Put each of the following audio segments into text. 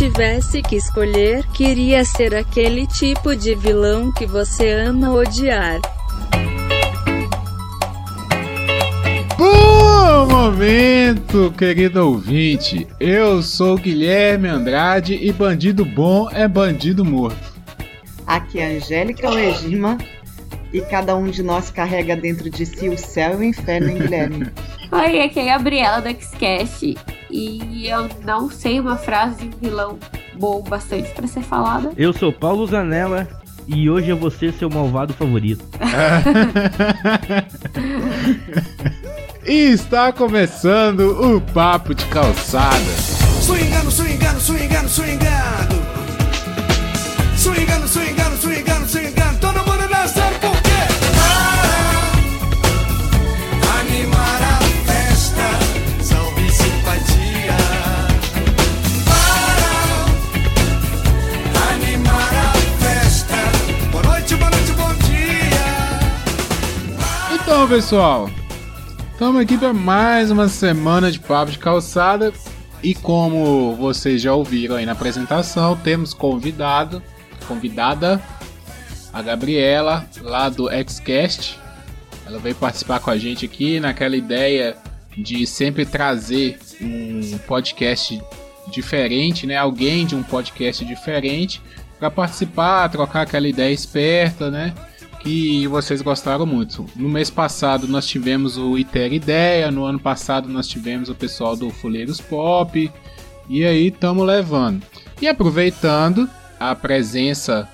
tivesse que escolher, queria ser aquele tipo de vilão que você ama odiar. Bom momento, querido ouvinte. Eu sou Guilherme Andrade e bandido bom é bandido morto. Aqui é Angélica Oejima e cada um de nós carrega dentro de si o céu e o inferno, hein, Guilherme? Oi, aqui é a Gabriela do XCast e eu não sei uma frase de um vilão boa bastante pra ser falada. Eu sou Paulo Zanella. E hoje eu vou ser seu malvado favorito. E está começando o Papo de Calçada. Swingando, swingando, swingando, swingando. Swingando, swingando, swingando, swingando. Todo mundo dançando por quê? Para animar a festa, salve simpatia. Para animar a festa. Boa noite, bom dia. Então, pessoal, estamos aqui para mais uma semana de Papo de Calçada e, como vocês já ouviram aí na apresentação, temos convidada, a Gabriela, lá do XCast. Ela veio participar com a gente aqui naquela ideia de sempre trazer um podcast diferente, né? Alguém de um podcast diferente para participar, trocar aquela ideia esperta, né? Que vocês gostaram muito. No mês passado nós tivemos o ITER Ideia, no ano passado nós tivemos o pessoal do Fuleiros Pop, e aí estamos levando. E aproveitando a presença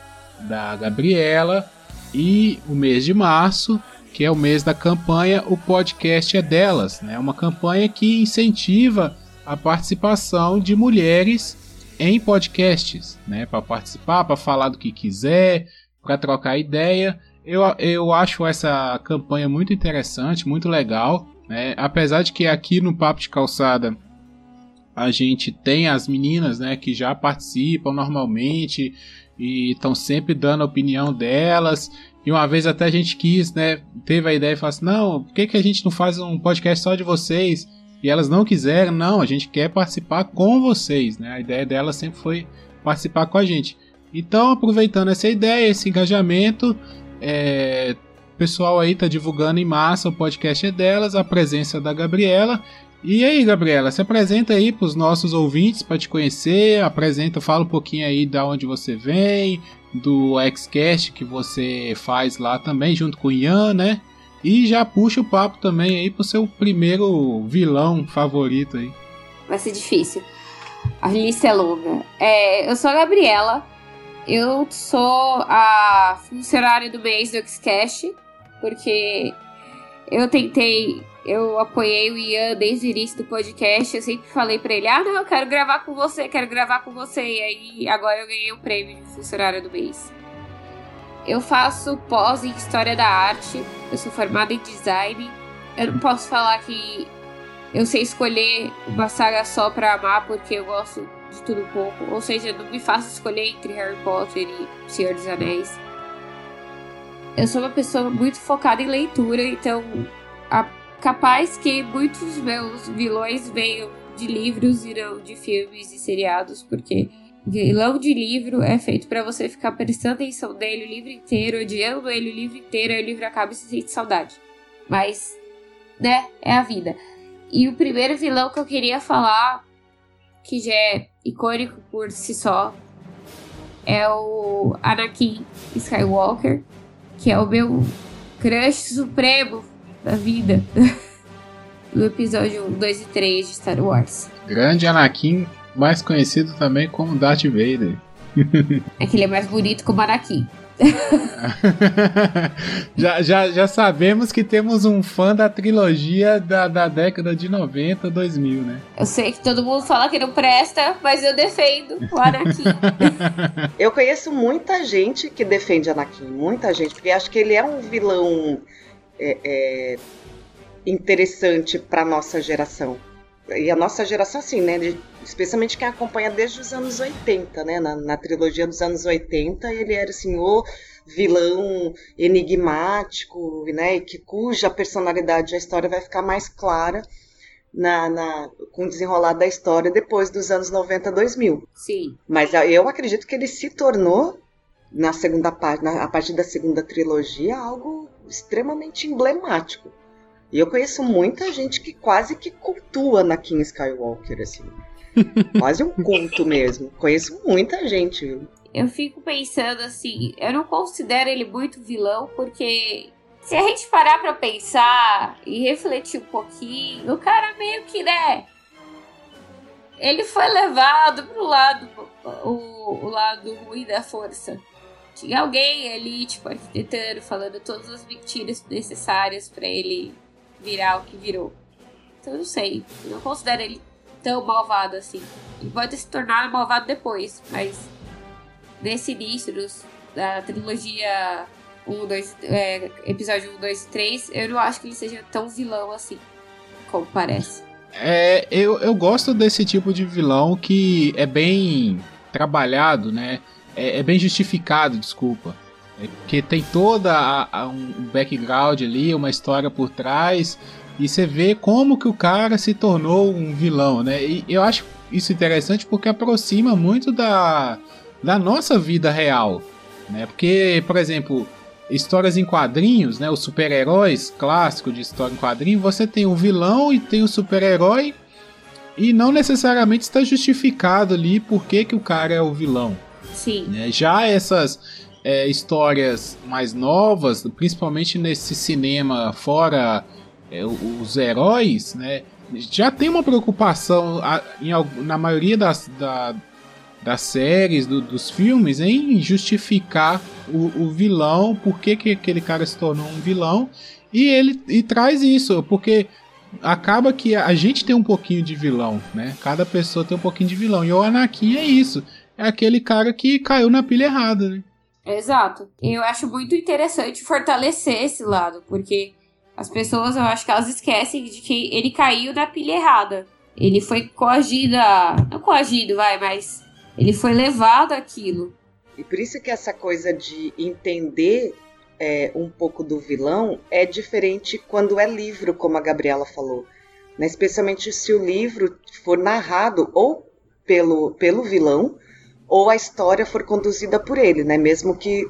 da Gabriela e o mês de março, que é o mês da campanha O Podcast é Delas, né? Uma campanha que incentiva a participação de mulheres em podcasts, né? Para participar, para falar do que quiser, para trocar ideia. Eu acho essa campanha muito interessante, muito legal, né? Apesar de que aqui no Papo de Calçada a gente tem as meninas, né, que já participam normalmente e estão sempre dando a opinião delas. E uma vez até a gente quis, né, teve a ideia e falou assim, não, por que a gente não faz um podcast só de vocês? E elas não quiseram, não, a gente quer participar com vocês, né? A ideia delas sempre foi participar com a gente. Então, aproveitando essa ideia, esse engajamento, o pessoal aí tá divulgando em massa o podcast é delas, a presença da Gabriela. E aí, Gabriela, se apresenta aí para os nossos ouvintes, para te conhecer, apresenta, fala um pouquinho aí de onde você vem, do XCast que você faz lá também, junto com o Ian, né? E já puxa o papo também aí pro seu primeiro vilão favorito aí. Vai ser difícil. A lista é longa. Eu sou a Gabriela. Eu sou a funcionária do mês do XCast, porque eu apoiei o Ian desde o início do podcast. Eu sempre falei pra ele, não, eu quero gravar com você. E aí, agora eu ganhei o prêmio de funcionária do mês. Eu faço pós em História da Arte, eu sou formada em Design. Eu não posso falar que eu sei escolher uma saga só pra amar, porque eu gosto de tudo um pouco, ou seja, não me faço escolher entre Harry Potter e Senhor dos Anéis. Eu sou uma pessoa muito focada em leitura, então capaz que muitos dos meus vilões venham de livros e não de filmes e seriados, porque vilão de livro é feito pra você ficar prestando atenção dele o livro inteiro, odiando ele o livro inteiro, aí o livro acaba e se sente saudade. Mas, né, é a vida. E o primeiro vilão que eu queria falar, que já é icônico por si só, é o Anakin Skywalker, que é o meu crush supremo da vida, no episódio 1, 2 e 3 de Star Wars. Grande Anakin, mais conhecido também como Darth Vader. É que ele é mais bonito como Anakin. já sabemos que temos um fã da trilogia da década de 90, 2000, né? Eu sei que todo mundo fala que não presta, mas eu defendo o Anakin. Eu conheço muita gente que defende Anakin, muita gente, porque acho que ele é um vilão interessante pra nossa geração. E a nossa geração, assim, né? Especialmente quem acompanha desde os anos 80, né? Na trilogia dos anos 80, ele era, assim, o vilão enigmático, né? Que cuja personalidade da história vai ficar mais clara com o desenrolar da história depois dos anos 90, 2000. Sim. Mas eu acredito que ele se tornou, na segunda parte, a partir da segunda trilogia, algo extremamente emblemático. E eu conheço muita gente que quase que cultua Anakin Skywalker, assim. Quase um culto mesmo. Conheço muita gente, viu? Eu fico pensando assim, eu não considero ele muito vilão, porque se a gente parar pra pensar e refletir um pouquinho, o cara meio que, né, ele foi levado pro lado, o lado ruim da força. Tinha alguém ali, tipo, arquitetando, falando todas as mentiras necessárias pra ele virar o que virou. Então eu não sei, eu não considero ele tão malvado assim. Ele pode se tornar malvado depois, mas nesse início da trilogia episódio 1, 2 e 3, eu não acho que ele seja tão vilão assim, como parece. É, eu gosto desse tipo de vilão que é bem trabalhado, né? É bem justificado, desculpa. É porque tem toda um background ali, uma história por trás, e você vê como que o cara se tornou um vilão, né? E eu acho isso interessante porque aproxima muito da nossa vida real, né? Porque, por exemplo, histórias em quadrinhos, né? Os super-heróis clássicos de história em quadrinhos, você tem um vilão e tem um super-herói, e não necessariamente está justificado ali por que o cara é o vilão. Sim. Já essas histórias mais novas, principalmente nesse cinema fora os heróis, né, já tem uma preocupação na maioria das séries, dos filmes, em justificar o vilão, por que aquele cara se tornou um vilão, e traz isso, porque acaba que a gente tem um pouquinho de vilão, né? Cada pessoa tem um pouquinho de vilão, e o Anakin é isso. É aquele cara que caiu na pilha errada, né? Exato. Eu acho muito interessante fortalecer esse lado, porque as pessoas, eu acho que elas esquecem de que ele caiu na pilha errada. Ele foi coagido, não coagido, mas ele foi levado àquilo. E por isso que essa coisa de entender um pouco do vilão é diferente quando é livro, como a Gabriela falou. Né? Especialmente se o livro for narrado ou pelo vilão, ou a história for conduzida por ele, né? Mesmo que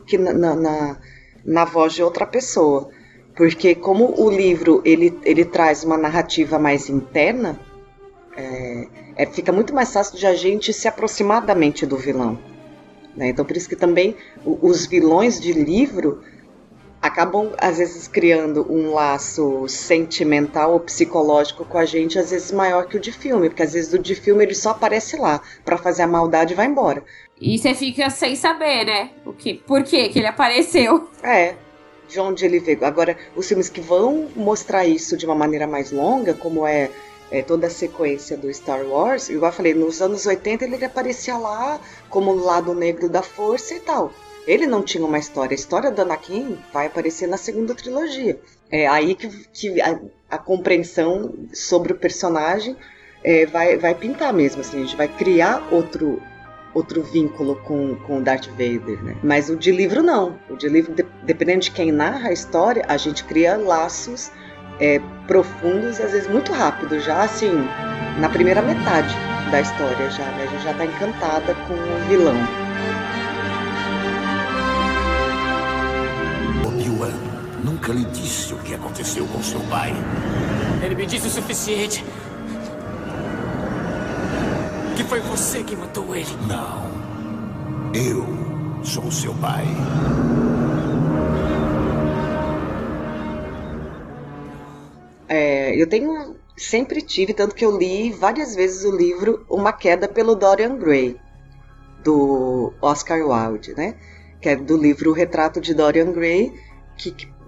na voz de outra pessoa. Porque como o livro ele traz uma narrativa mais interna, fica muito mais fácil de a gente se aproximar da mente do vilão. Né? Então por isso que também os vilões de livro acabam às vezes criando um laço sentimental ou psicológico com a gente, às vezes maior que o de filme, porque às vezes o de filme ele só aparece lá pra fazer a maldade e vai embora. E você fica sem saber, né? Por que ele apareceu. De onde ele veio. Agora, os filmes que vão mostrar isso de uma maneira mais longa, como é toda a sequência do Star Wars, igual eu falei, nos anos 80 ele aparecia lá como o lado negro da força e tal. Ele não tinha uma história. A história do Anakin vai aparecer na segunda trilogia. É aí que a compreensão sobre o personagem vai pintar mesmo. Assim, a gente vai criar outro vínculo com o Darth Vader. Né? Mas o de livro não. O de livro, dependendo de quem narra a história, a gente cria laços profundos e às vezes muito rápido. Já assim, na primeira metade da história, já, né? A gente já está encantada com o vilão. Ian nunca lhe disse o que aconteceu com seu pai. Ele me disse o suficiente. Que foi você que matou ele. Não. Eu sou seu pai. Eu sempre tive, tanto que eu li várias vezes o livro Uma Queda pelo Dorian Gray, do Oscar Wilde, né? Que é do livro O Retrato de Dorian Gray.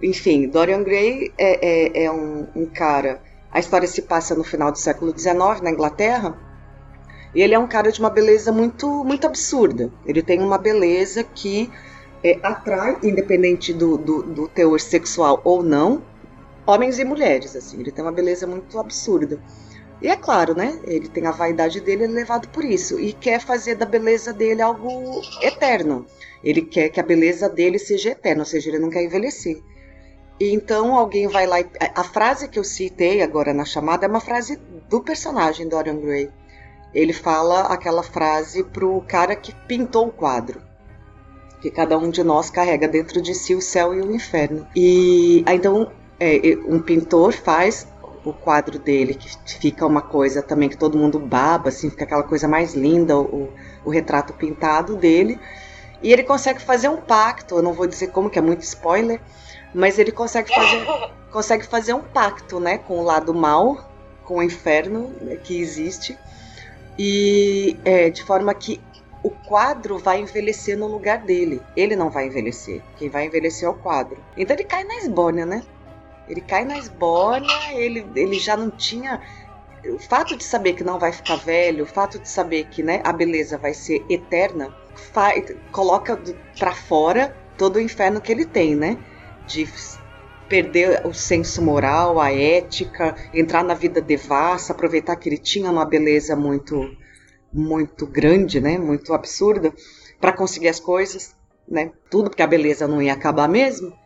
Enfim, Dorian Gray é um cara... A história se passa no final do século XIX, na Inglaterra, e ele é um cara de uma beleza muito, muito absurda. Ele tem uma beleza que atrai, independente do teor sexual ou não, homens e mulheres, assim. Ele tem uma beleza muito absurda. E é claro, né? Ele tem a vaidade dele, é levado por isso, e quer fazer da beleza dele algo eterno. Ele quer que a beleza dele seja eterna, ou seja, ele não quer envelhecer. E então alguém vai lá e... A frase que eu citei agora na chamada é uma frase do personagem Dorian Gray. Ele fala aquela frase pro cara que pintou o quadro. Que cada um de nós carrega dentro de si o céu e o inferno. E então um pintor faz o quadro dele, que fica uma coisa também que todo mundo baba, assim, fica aquela coisa mais linda, o retrato pintado dele. E ele consegue fazer um pacto, eu não vou dizer como, que é muito spoiler, mas ele consegue fazer um pacto, né, com o lado mal, com o inferno que existe, e de forma que o quadro vai envelhecer no lugar dele. Ele não vai envelhecer, quem vai envelhecer é o quadro. Então ele cai na esbórnia, né? Ele cai na esbórnia, ele já não tinha... O fato de saber que não vai ficar velho, o fato de saber que, né, a beleza vai ser eterna, coloca pra fora todo o inferno que ele tem, né? De perder o senso moral, a ética, entrar na vida devassa, aproveitar que ele tinha uma beleza muito, muito grande, né? Muito absurda, para conseguir as coisas, né? Tudo, porque a beleza não ia acabar mesmo.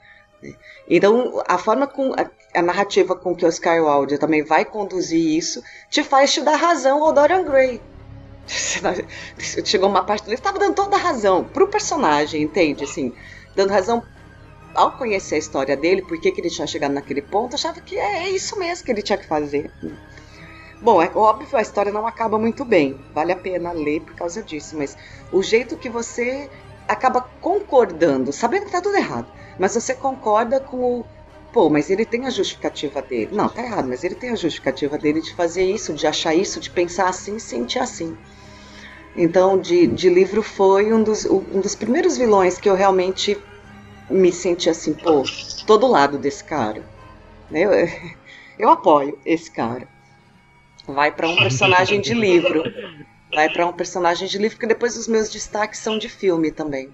Então, a forma com a narrativa com que o Oscar Wilde também vai conduzir isso te faz te dar razão ao Dorian Gray. Chegou uma parte dele, estava dando toda a razão pro personagem, entende? Assim, dando razão ao conhecer a história dele, por que ele tinha chegado naquele ponto, achava que é isso mesmo que ele tinha que fazer. Bom, é óbvio, a história não acaba muito bem, vale a pena ler por causa disso, mas o jeito que você acaba concordando, sabendo que tá tudo errado, mas você concorda com o... Pô, mas ele tem a justificativa dele. Não, tá errado, mas ele tem a justificativa dele de fazer isso, de achar isso, de pensar assim, sentir assim. Então, de livro foi um dos primeiros vilões que eu realmente me senti assim, pô, tô do lado desse cara. Eu apoio esse cara. Vai pra um personagem de livro. Vai pra um personagem de livro, porque depois os meus destaques são de filme também.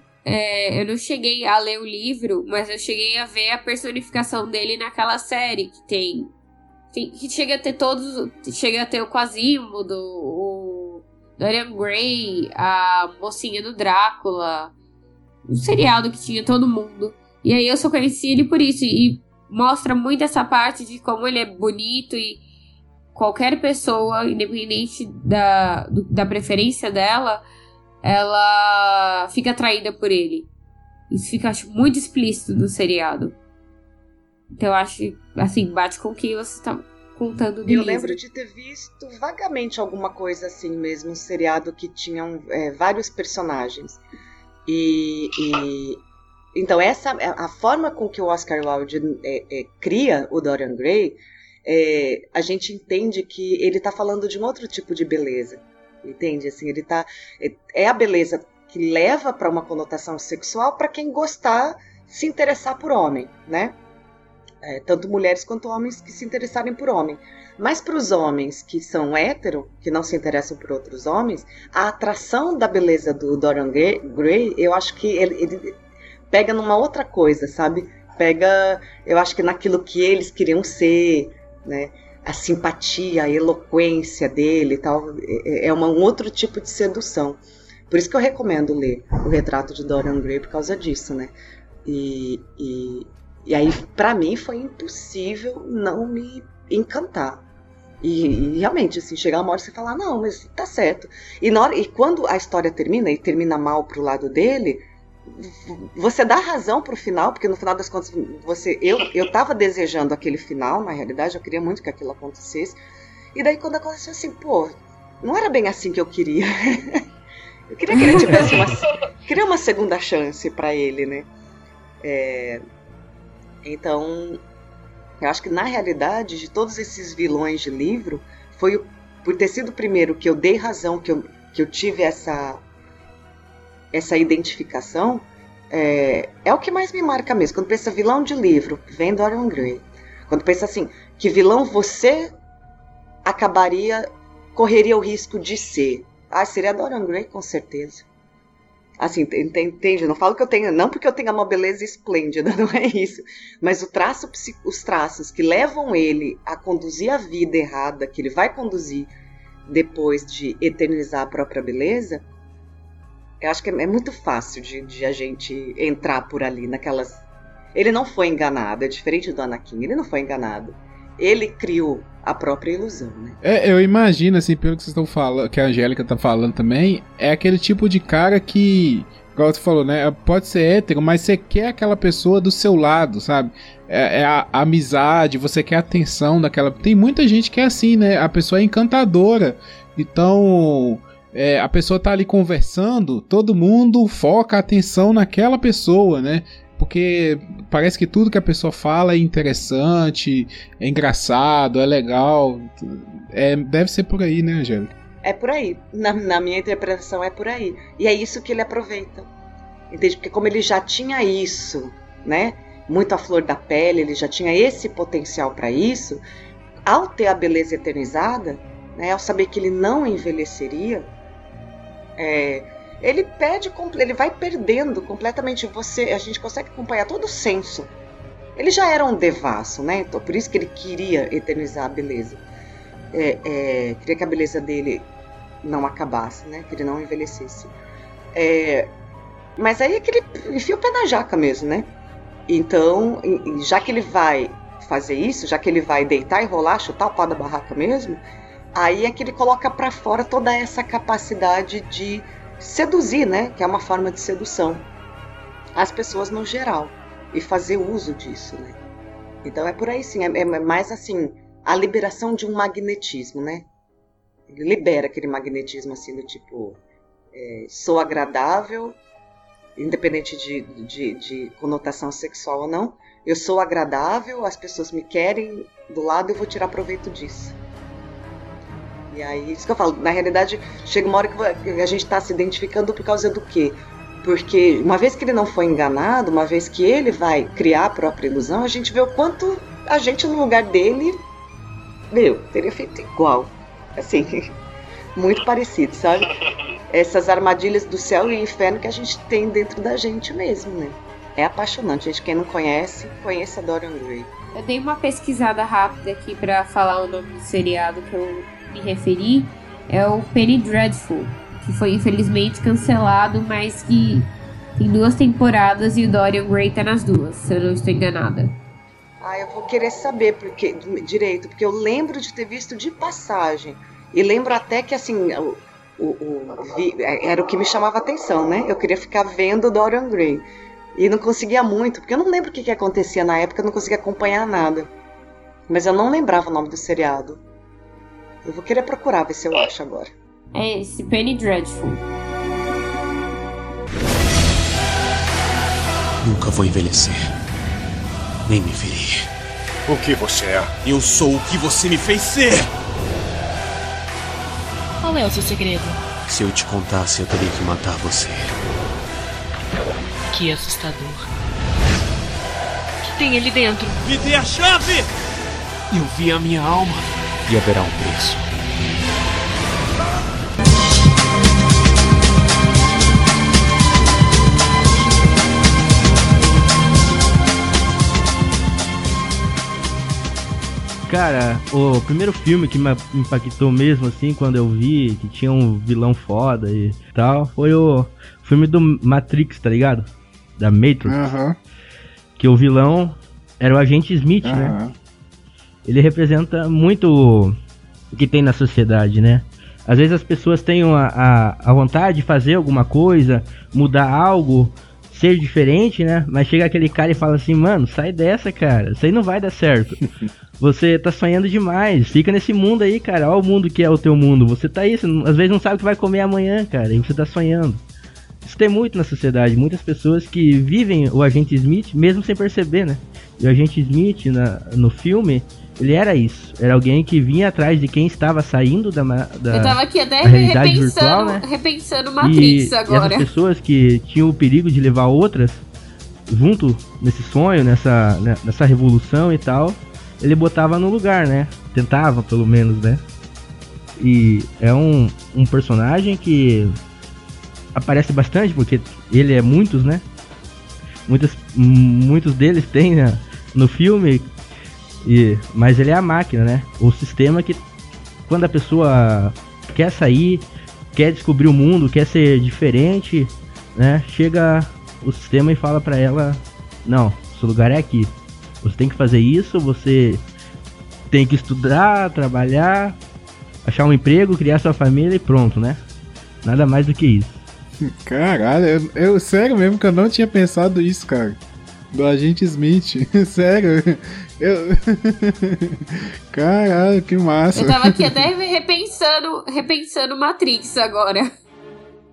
Eu não cheguei a ler o livro, mas eu cheguei a ver a personificação dele naquela série que tem que chega a ter todos, chega a ter o Quasimodo, o Dorian Gray, a mocinha do Drácula, um seriado que tinha todo mundo. E aí eu só conheci ele por isso, e mostra muito essa parte de como ele é bonito e qualquer pessoa, independente da preferência dela, ela fica atraída por ele. Isso fica, acho, muito explícito no seriado. Então eu acho, assim, bate com o que você tá contando do livro. Eu lembro de ter visto vagamente alguma coisa assim mesmo, um seriado que tinham vários personagens. Então essa, a forma com que o Oscar Wilde cria o Dorian Gray, a gente entende que ele tá falando de um outro tipo de beleza. Entende? Assim, ele tá... É a beleza que leva para uma conotação sexual para quem gostar, se interessar por homem, né? Tanto mulheres quanto homens que se interessarem por homem. Mas para os homens que são hétero, que não se interessam por outros homens, a atração da beleza do Dorian Gray, eu acho que ele pega numa outra coisa, sabe? Pega, eu acho que naquilo que eles queriam ser, né? A simpatia, a eloquência dele e tal, um outro tipo de sedução. Por isso que eu recomendo ler O Retrato de Dorian Gray por causa disso, né? E aí, pra mim, foi impossível não me encantar. E realmente, assim, chegar uma hora você falar, não, mas tá certo. E quando a história termina, e termina mal pro lado dele, você dá razão pro final, porque no final das contas eu tava desejando aquele final, na realidade eu queria muito que aquilo acontecesse, e daí quando aconteceu assim, pô, não era bem assim que eu queria. Eu queria que ele tivesse uma segunda chance pra ele, né? Então eu acho que na realidade de todos esses vilões de livro, foi por ter sido o primeiro que eu dei razão, que eu tive essa identificação, é o que mais me marca mesmo. Quando pensa vilão de livro, vem Dorian Gray. Quando pensa assim, que vilão você correria o risco de ser? Ah, seria Dorian Gray, com certeza. Assim, entende? Não falo que eu tenho, não porque eu tenha uma beleza esplêndida, não é isso. Mas os traços que levam ele a conduzir a vida errada, que ele vai conduzir depois de eternizar a própria beleza, eu acho que é muito fácil de a gente entrar por ali, naquelas Ele não foi enganado, é diferente do Anakin, ele não foi enganado. Ele criou a própria ilusão, né? É, eu imagino, assim, pelo que vocês estão falando, que a Angélica tá falando também, é aquele tipo de cara que, igual você falou, né? Pode ser hétero, mas você quer aquela pessoa do seu lado, sabe? É a amizade, você quer a atenção daquela... Tem muita gente que é assim, né? A pessoa é encantadora, então... É, a pessoa tá ali conversando, todo mundo foca a atenção naquela pessoa, né? Porque parece que tudo que a pessoa fala é interessante, é engraçado, é legal. É, deve ser por aí, né, Angélica? É por aí. Na minha interpretação é por aí. E é isso que ele aproveita. Entende? Porque como ele já tinha isso, né? Muito à flor da pele, ele já tinha esse potencial para isso. Ao ter a beleza eternizada, né, ao saber que ele não envelheceria... ele vai perdendo completamente a gente consegue acompanhar todo o senso. Ele já era um devasso, né? Então, por isso que ele queria eternizar a beleza. Queria que a beleza dele não acabasse, né? Que ele não envelhecesse. Mas aí é que ele enfia o pé na jaca mesmo, né? Então, já que ele vai fazer isso, já que ele vai deitar e rolar, chutar o pau da barraca mesmo, aí é que ele coloca pra fora toda essa capacidade de seduzir, né? Que é uma forma de sedução. As pessoas no geral. E fazer uso disso, né? Então é por aí sim. É mais assim, a liberação de um magnetismo, né? Ele libera aquele magnetismo assim do tipo... sou agradável, independente de conotação sexual ou não. Eu sou agradável, as pessoas me querem do lado, eu vou tirar proveito disso. E aí, isso que eu falo, na realidade, chega uma hora que a gente está se identificando por causa do quê? Porque uma vez que ele não foi enganado, uma vez que ele vai criar a própria ilusão, a gente vê o quanto a gente no lugar dele, teria feito igual. Assim, muito parecido, sabe? Essas armadilhas do céu e inferno que a gente tem dentro da gente mesmo, né? É apaixonante, gente. Quem não conhece, conheça Dorian Gray. Eu dei uma pesquisada rápida aqui pra falar o nome do seriado que eu me referi, é o Penny Dreadful, que foi infelizmente cancelado, mas que tem 2 temporadas e o Dorian Gray tá nas 2, se eu não estou enganada. Eu vou querer saber porque eu lembro de ter visto de passagem, e lembro até que assim, era o que me chamava a atenção, né? Eu queria ficar vendo o Dorian Gray, e não conseguia muito, porque eu não lembro o que acontecia na época, eu não conseguia acompanhar nada, mas eu não lembrava o nome do seriado. Eu vou querer procurar, ver se eu acho agora. É esse Penny Dreadful. Nunca vou envelhecer. Nem me ferir. O que você é? Eu sou o que você me fez ser! Qual é o seu segredo? Se eu te contasse, eu teria que matar você. Que assustador. O que tem ali dentro? Me dê a chave! Eu vi a minha alma. E haverá um preço. Cara, o primeiro filme que me impactou mesmo assim, quando eu vi que tinha um vilão foda e tal, foi o filme do Matrix, tá ligado? Da Matrix. Uhum. Que o vilão era o Agente Smith, uhum, né? Ele representa muito o que tem na sociedade, né? Às vezes as pessoas têm a vontade de fazer alguma coisa, mudar algo, ser diferente, né? Mas chega aquele cara e fala assim, mano, sai dessa, cara. Isso aí não vai dar certo. Você tá sonhando demais. Fica nesse mundo aí, cara. Olha o mundo que é o teu mundo. Você tá aí, você às vezes não sabe o que vai comer amanhã, cara. E você tá sonhando. Isso tem muito na sociedade. Muitas pessoas que vivem o Agente Smith, mesmo sem perceber, né? E o Agente Smith, no filme... Ele era isso, era alguém que vinha atrás de quem estava saindo da eu tava aqui até repensando Matrix agora. E as pessoas que tinham o perigo de levar outras junto nesse sonho, nessa revolução e tal, ele botava no lugar, né? Tentava, pelo menos, né? E é um personagem que aparece bastante, porque ele é muitos, né? Muitos deles tem, né, no filme... Mas ele é a máquina, né? O sistema que, quando a pessoa quer sair, quer descobrir o mundo, quer ser diferente, né? Chega o sistema e fala pra ela, não, seu lugar é aqui. Você tem que fazer isso, você tem que estudar, trabalhar, achar um emprego, criar sua família e pronto, né? Nada mais do que isso. Caralho, eu sério mesmo que eu não tinha pensado isso, cara. Do Agente Smith, sério. Caralho, que massa. Eu tava aqui até repensando Matrix agora.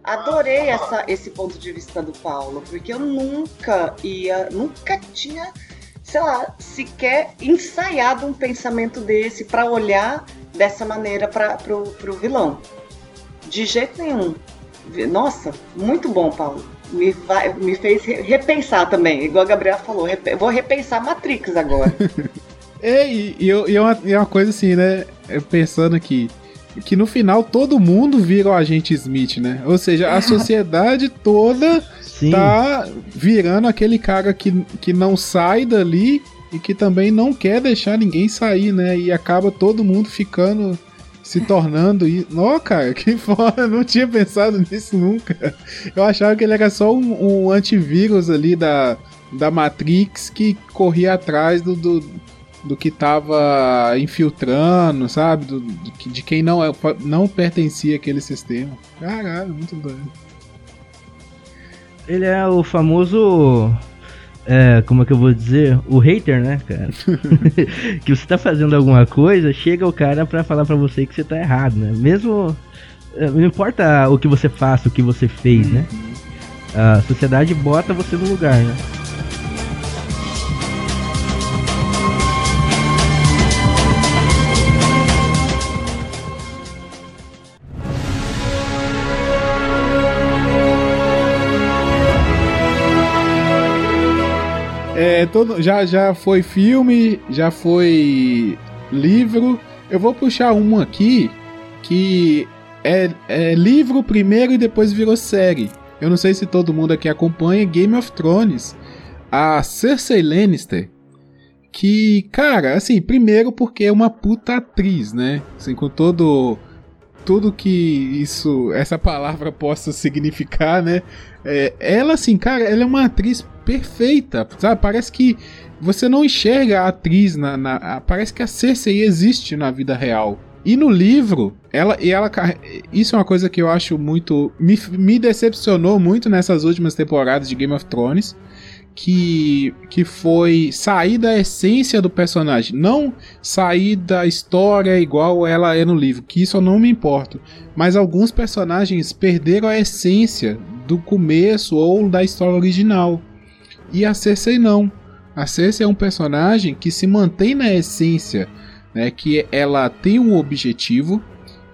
Adorei esse ponto de vista do Paulo, porque eu nunca tinha, sei lá, sequer ensaiado um pensamento desse pra olhar dessa maneira pro vilão. De jeito nenhum. Nossa, muito bom, Paulo. Me fez repensar também, igual a Gabriela falou. Vou repensar Matrix agora. e uma coisa assim, né? Eu pensando aqui, que no final todo mundo vira o Agente Smith, né? Ou seja, a sociedade toda Sim. tá virando aquele cara que não sai dali e que também não quer deixar ninguém sair, né? E acaba todo mundo ficando... se tornando... Nó, cara, que foda, eu não tinha pensado nisso nunca. Eu achava que ele era só um antivírus ali da Matrix que corria atrás do que tava infiltrando, sabe? De quem não pertencia àquele sistema. Caralho, muito doido. Ele é o famoso... como é que eu vou dizer? O hater, né, cara? Que você tá fazendo alguma coisa, chega o cara pra falar pra você que você tá errado, né? Mesmo... não importa o que você faça, o que você fez, né? A sociedade bota você no lugar, né? Já foi filme, já foi livro. Eu vou puxar um aqui que é livro primeiro e depois virou série. Eu não sei se todo mundo aqui acompanha Game of Thrones, a Cersei Lannister, que, cara, assim, primeiro porque é uma puta atriz, né? Assim, com tudo que isso, essa palavra possa significar, né? Ela, assim, cara, ela é uma atriz perfeita, sabe? Parece que você não enxerga a atriz parece que a Cersei existe na vida real. E no livro, ela isso é uma coisa que eu acho muito... Me decepcionou muito nessas últimas temporadas de Game of Thrones, que foi sair da essência do personagem, não sair da história igual ela é no livro, que isso eu não me importo, mas alguns personagens perderam a essência do começo ou da história original. E a Cersei não. A Cersei é um personagem que se mantém na essência, né? Que ela tem um objetivo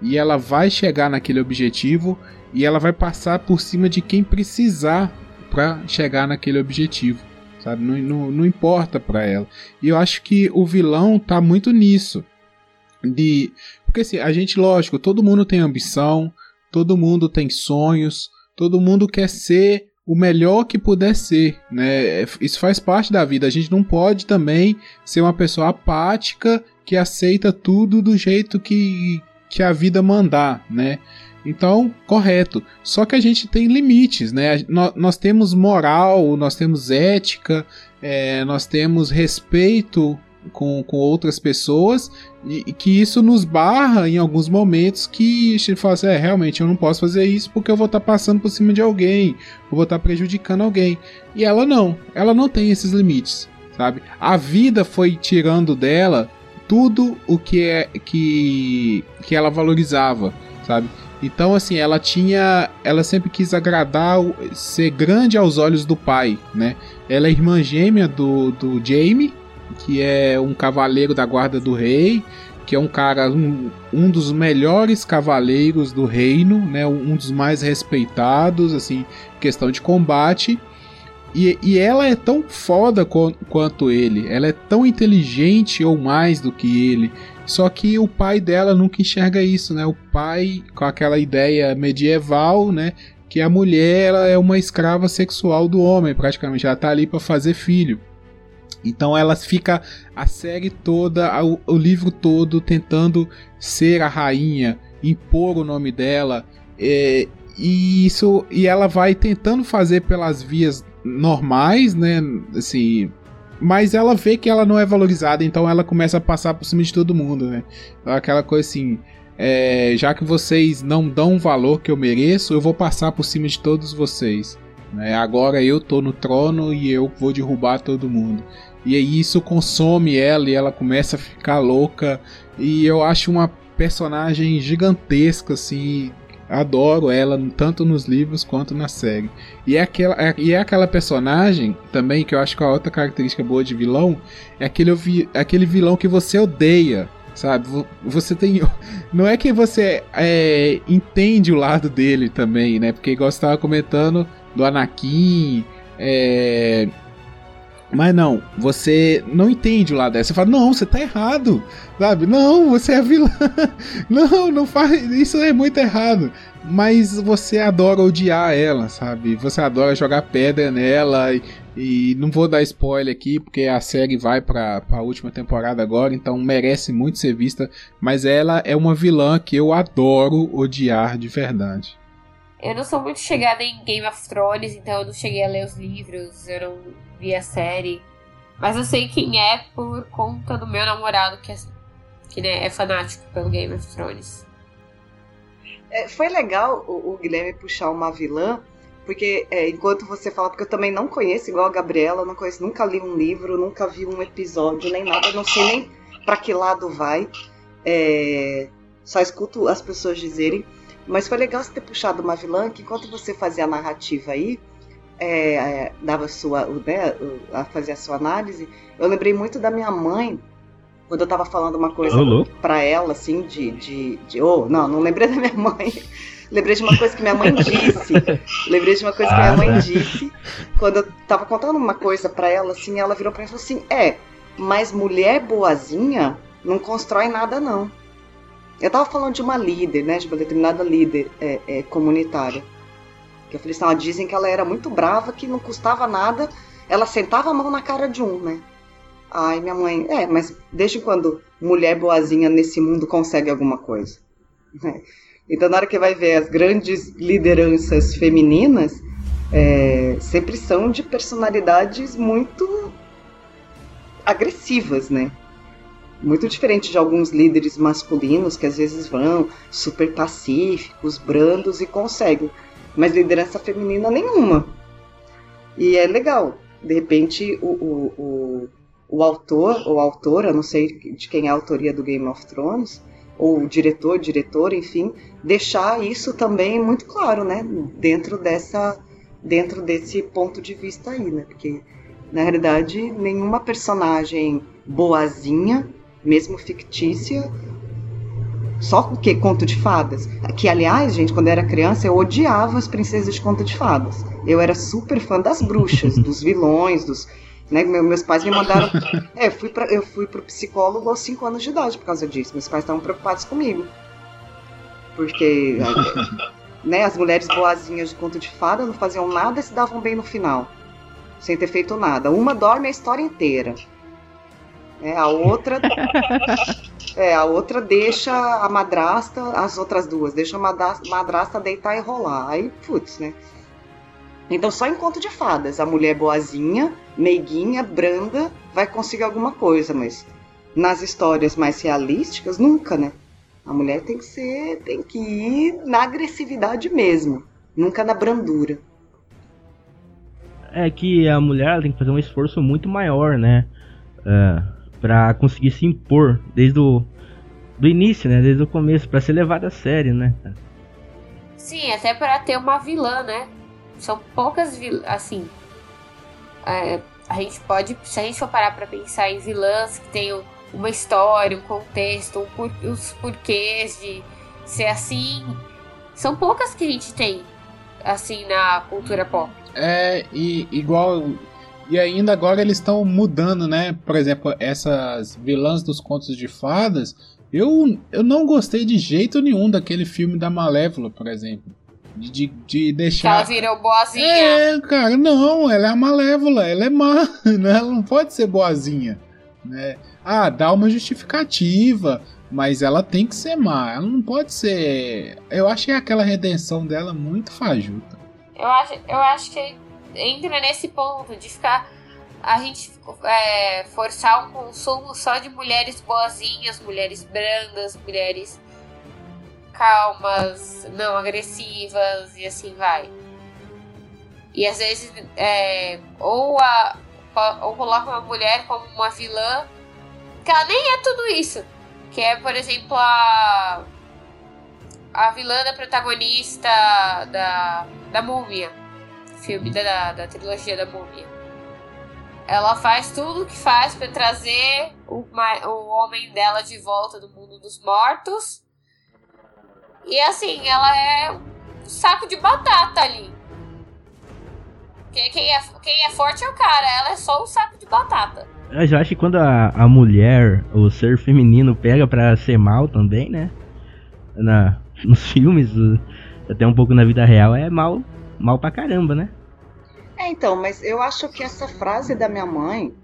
e ela vai chegar naquele objetivo e ela vai passar por cima de quem precisar para chegar naquele objetivo, sabe? Não importa para ela. E eu acho que o vilão tá muito nisso. Porque assim, a gente, lógico, todo mundo tem ambição, todo mundo tem sonhos, todo mundo quer ser o melhor que puder ser, né? Isso faz parte da vida. A gente não pode também ser uma pessoa apática que aceita tudo do jeito que a vida mandar, né? Então, correto. Só que a gente tem limites, né? Nós temos moral, nós temos ética, nós temos respeito com outras pessoas e que isso nos barra em alguns momentos que a gente fala assim, realmente eu não posso fazer isso porque eu vou estar passando por cima de alguém, eu vou estar prejudicando alguém. E ela não tem esses limites, sabe? A vida foi tirando dela tudo o que que ela valorizava, sabe? Então, assim, ela sempre quis agradar, ser grande aos olhos do pai, né? Ela é irmã gêmea do Jaime, que é um cavaleiro da guarda do rei, que é um cara, um dos melhores cavaleiros do reino, né? Um dos mais respeitados, assim, questão de combate. E ela é tão foda quanto ele, ela é tão inteligente ou mais do que ele. Só que o pai dela nunca enxerga isso, né? O pai, com aquela ideia medieval, né? Que a mulher ela é uma escrava sexual do homem, praticamente, ela tá ali para fazer filho. Então ela fica a série toda, o livro todo, tentando ser a rainha, impor o nome dela, e ela vai tentando fazer pelas vias normais, né? Assim, Mas ela vê que ela não é valorizada, então ela começa a passar por cima de todo mundo, né? Aquela coisa assim, já que vocês não dão o valor que eu mereço, eu vou passar por cima de todos vocês, né? Agora eu tô no trono e eu vou derrubar todo mundo. E aí isso consome ela e ela começa a ficar louca. E eu acho uma personagem gigantesca, assim... Adoro ela, tanto nos livros quanto na série. E é aquela personagem também, que eu acho que é outra característica boa de vilão, é aquele vilão que você odeia, sabe? Você tem... Não é que você entende o lado dele também, né? Porque igual você estava comentando do Anakin... Mas não, você não entende o lado dela. Você fala, não, você tá errado, sabe? Não, você é vilã. Não faz... Isso é muito errado. Mas você adora odiar ela, sabe? Você adora jogar pedra nela. E não vou dar spoiler aqui, porque a série vai pra última temporada agora, então merece muito ser vista. Mas ela é uma vilã que eu adoro odiar de verdade. Eu não sou muito chegada em Game of Thrones, então eu não cheguei a ler os livros, eu não... vi a série, mas eu sei quem é por conta do meu namorado que é fanático pelo Game of Thrones. Foi legal o Guilherme puxar uma vilã, porque enquanto você fala, porque eu também não conheço, igual a Gabriela, não conheço, nunca li um livro, nunca vi um episódio, nem nada, não sei nem pra que lado vai, só escuto as pessoas dizerem, mas foi legal você ter puxado uma vilã, que enquanto você fazia a narrativa aí, dava sua, né, fazia a sua análise. Eu lembrei muito da minha mãe quando eu tava falando uma coisa pra ela, assim, não lembrei da minha mãe. Lembrei de uma coisa que minha mãe disse. Quando eu tava contando uma coisa pra ela, assim, ela virou pra mim e falou assim, mas mulher boazinha não constrói nada, não. Eu tava falando de uma líder, né, de uma determinada líder comunitária. Que eu falei assim, dizem que ela era muito brava, que não custava nada, ela sentava a mão na cara de um, né? Ai, minha mãe, mas desde quando mulher boazinha nesse mundo consegue alguma coisa? Então na hora que vai ver as grandes lideranças femininas, sempre são de personalidades muito agressivas, né? Muito diferente de alguns líderes masculinos que às vezes vão super pacíficos, brandos e conseguem. Mas liderança feminina nenhuma. E é legal. De repente, o autor ou autora, não sei de quem é a autoria do Game of Thrones, ou o diretor, diretora, enfim, deixar isso também muito claro, né? Dentro desse ponto de vista aí, né? Porque, na realidade, nenhuma personagem boazinha, mesmo fictícia... Só o que? Conto de fadas. Que, aliás, gente, quando eu era criança, eu odiava as princesas de conto de fadas. Eu era super fã das bruxas, dos vilões, dos... Né? Meus pais me mandaram... Eu fui pro psicólogo aos 5 anos de idade por causa disso. Meus pais estavam preocupados comigo. Porque, né, as mulheres boazinhas de conto de fada não faziam nada e se davam bem no final. Sem ter feito nada. Uma dorme a história inteira. A outra deixa a madrasta, as outras duas, deixa a madrasta deitar e rolar. Aí, putz, né? Então só em conto de fadas, a mulher boazinha, meiguinha, branda, vai conseguir alguma coisa, mas nas histórias mais realísticas, nunca, né? A mulher tem que ir na agressividade mesmo, nunca na brandura. É que a mulher tem que fazer um esforço muito maior, né? Pra conseguir se impor desde do início, né? Desde o começo, pra ser levada a sério, né? Sim, até pra ter uma vilã, né? São poucas vilãs, assim... a gente pode... Se a gente for parar pra pensar em vilãs que tenham uma história, um contexto, os porquês de ser assim... São poucas que a gente tem, assim, na cultura pop. E ainda agora eles estão mudando, né? Por exemplo, essas vilãs dos contos de fadas, eu não gostei de jeito nenhum daquele filme da Malévola, por exemplo. De deixar... Que ela virou boazinha. Cara, não, ela é a Malévola, ela é má, né? Ela não pode ser boazinha, né? Dá uma justificativa, mas ela tem que ser má, ela não pode ser... Eu achei aquela redenção dela muito fajuta. Eu acho que... entra nesse ponto de ficar a gente forçar um consumo só de mulheres boazinhas, mulheres brandas, mulheres calmas, não agressivas e assim vai. E às vezes ou coloca uma mulher como uma vilã que ela nem é tudo isso, que é, por exemplo, a vilã da protagonista da Múmia, filme da trilogia da Múmia. Ela faz tudo o que faz para trazer o homem dela de volta do mundo dos mortos. E assim, ela é um saco de batata ali. Quem é forte é o cara, ela é só um saco de batata. Eu já acho que quando a mulher, o ser feminino, pega pra ser mal também, né? Nos filmes, até um pouco na vida real, é mal, mal pra caramba, né? É, então, mas eu acho que essa frase da minha mãe,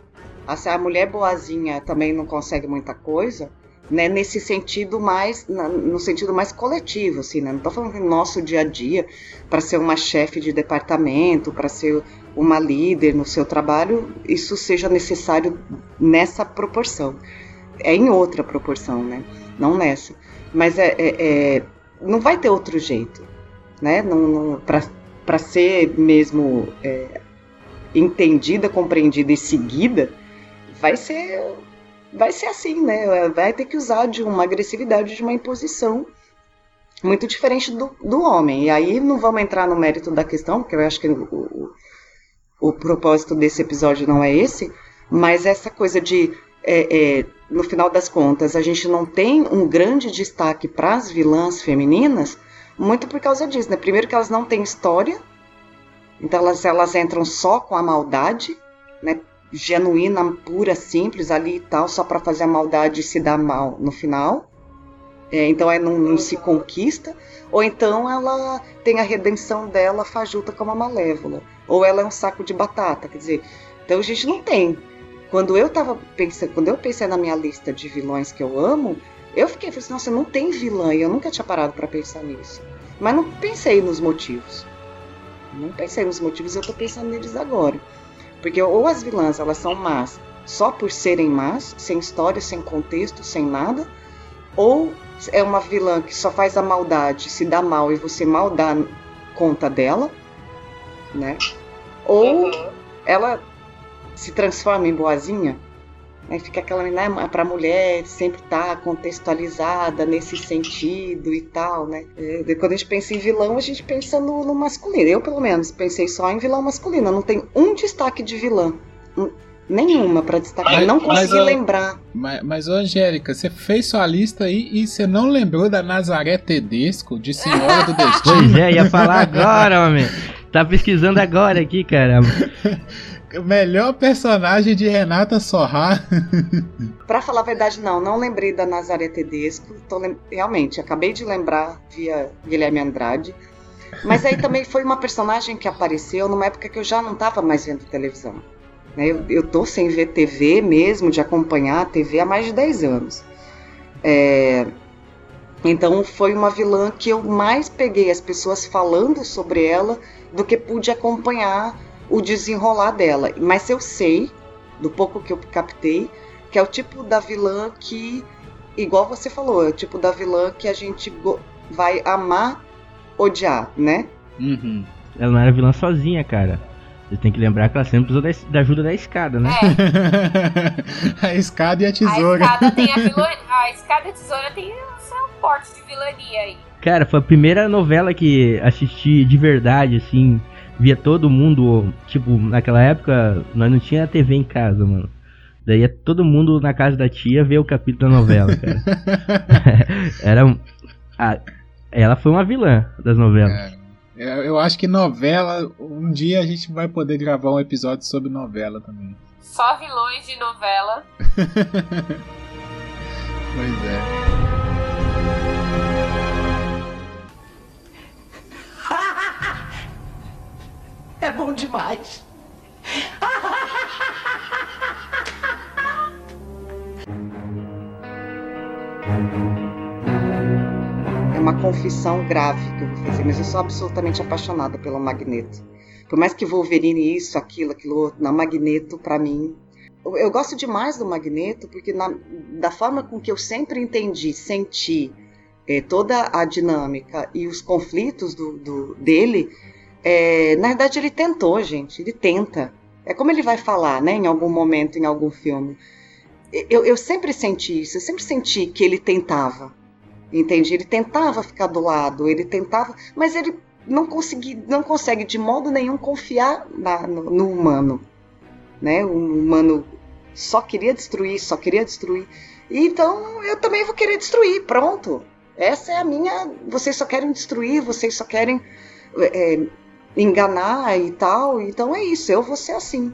assim, a mulher boazinha também não consegue muita coisa, né? Nesse sentido mais, no sentido mais coletivo, assim, né? Não tô falando do nosso dia a dia, pra ser uma chefe de departamento, pra ser uma líder no seu trabalho, isso seja necessário nessa proporção. É em outra proporção, né? Não nessa. Mas não vai ter outro jeito, né? Para ser mesmo entendida, compreendida e seguida, vai ser assim, né? Vai ter que usar de uma agressividade, de uma imposição muito diferente do homem. E aí não vamos entrar no mérito da questão, porque eu acho que o propósito desse episódio não é esse, mas essa coisa de, no final das contas, a gente não tem um grande destaque para as vilãs femininas, muito por causa disso, né? Primeiro que elas não têm história, então elas entram só com a maldade, né? Genuína, pura, simples ali e tal, só para fazer a maldade e se dar mal no final. Então não se conquista, ou então ela tem a redenção dela fajuta como a Malévola, ou ela é um saco de batata, quer dizer, então a gente não tem. Quando eu pensei na minha lista de vilões que eu amo, eu fiquei pensando, nossa, não tem vilã, e eu nunca tinha parado para pensar nisso, mas não pensei nos motivos, eu tô pensando neles agora, porque ou as vilãs, elas são más só por serem más, sem história, sem contexto, sem nada, ou é uma vilã que só faz a maldade, se dá mal e você mal dá conta dela, né? Ou ela se transforma em boazinha, né? Fica aquela menina, para a mulher sempre tá contextualizada nesse sentido e tal, né? Quando a gente pensa em vilão, a gente pensa no masculino. Eu, pelo menos, pensei só em vilão masculino. Não tem um destaque de vilã. Nenhuma pra destacar, não consegui lembrar. Mas, Angélica, você fez sua lista aí e você não lembrou da Nazaré Tedesco, de Senhora do Destino? Pois é, ia falar agora, homem. Tá pesquisando agora aqui, caramba. Melhor personagem de Renata Sorrah. Pra falar a verdade, não lembrei da Nazaré Tedesco. Realmente, acabei de lembrar via Guilherme Andrade. Mas aí também foi uma personagem que apareceu numa época que eu já não tava mais vendo televisão. Eu tô sem ver TV mesmo, de acompanhar a TV há mais de 10 anos. Então foi uma vilã que eu mais peguei as pessoas falando sobre ela do que pude acompanhar o desenrolar dela. Mas eu sei, do pouco que eu captei, que é o tipo da vilã que, igual você falou, é o tipo da vilã que a gente vai amar, odiar, né? Uhum. Ela não era vilã sozinha, cara. Você tem que lembrar que ela sempre precisou da ajuda da escada, né? A escada e a tesoura. A escada e a tesoura tem um porte de vilania aí. Cara, foi a primeira novela que assisti de verdade, assim. Via todo mundo, tipo, naquela época nós não tinha TV em casa, mano. Daí ia todo mundo na casa da tia ver o capítulo da novela, cara. Ela foi uma vilã das novelas. Eu acho que novela, um dia a gente vai poder gravar um episódio sobre novela também. Só vilões de novela. Pois é. É bom demais. Uma confissão grave que eu vou fazer, mas eu sou absolutamente apaixonada pelo Magneto. Por mais que Wolverine isso, aquilo outro, na Magneto, pra mim... Eu gosto demais do Magneto, porque da forma com que eu sempre entendi, senti toda a dinâmica e os conflitos dele, na verdade ele tentou, gente, ele tenta. É como ele vai falar, né, em algum momento, em algum filme. Eu sempre senti isso, eu sempre senti que ele tentava, entende? Ele tentava ficar do lado, ele tentava, mas ele não consegue de modo nenhum confiar no humano. Né? O humano só queria destruir. Então eu também vou querer destruir, pronto. Essa é a minha... Vocês só querem destruir, vocês só querem enganar e tal. Então é isso, eu vou ser assim.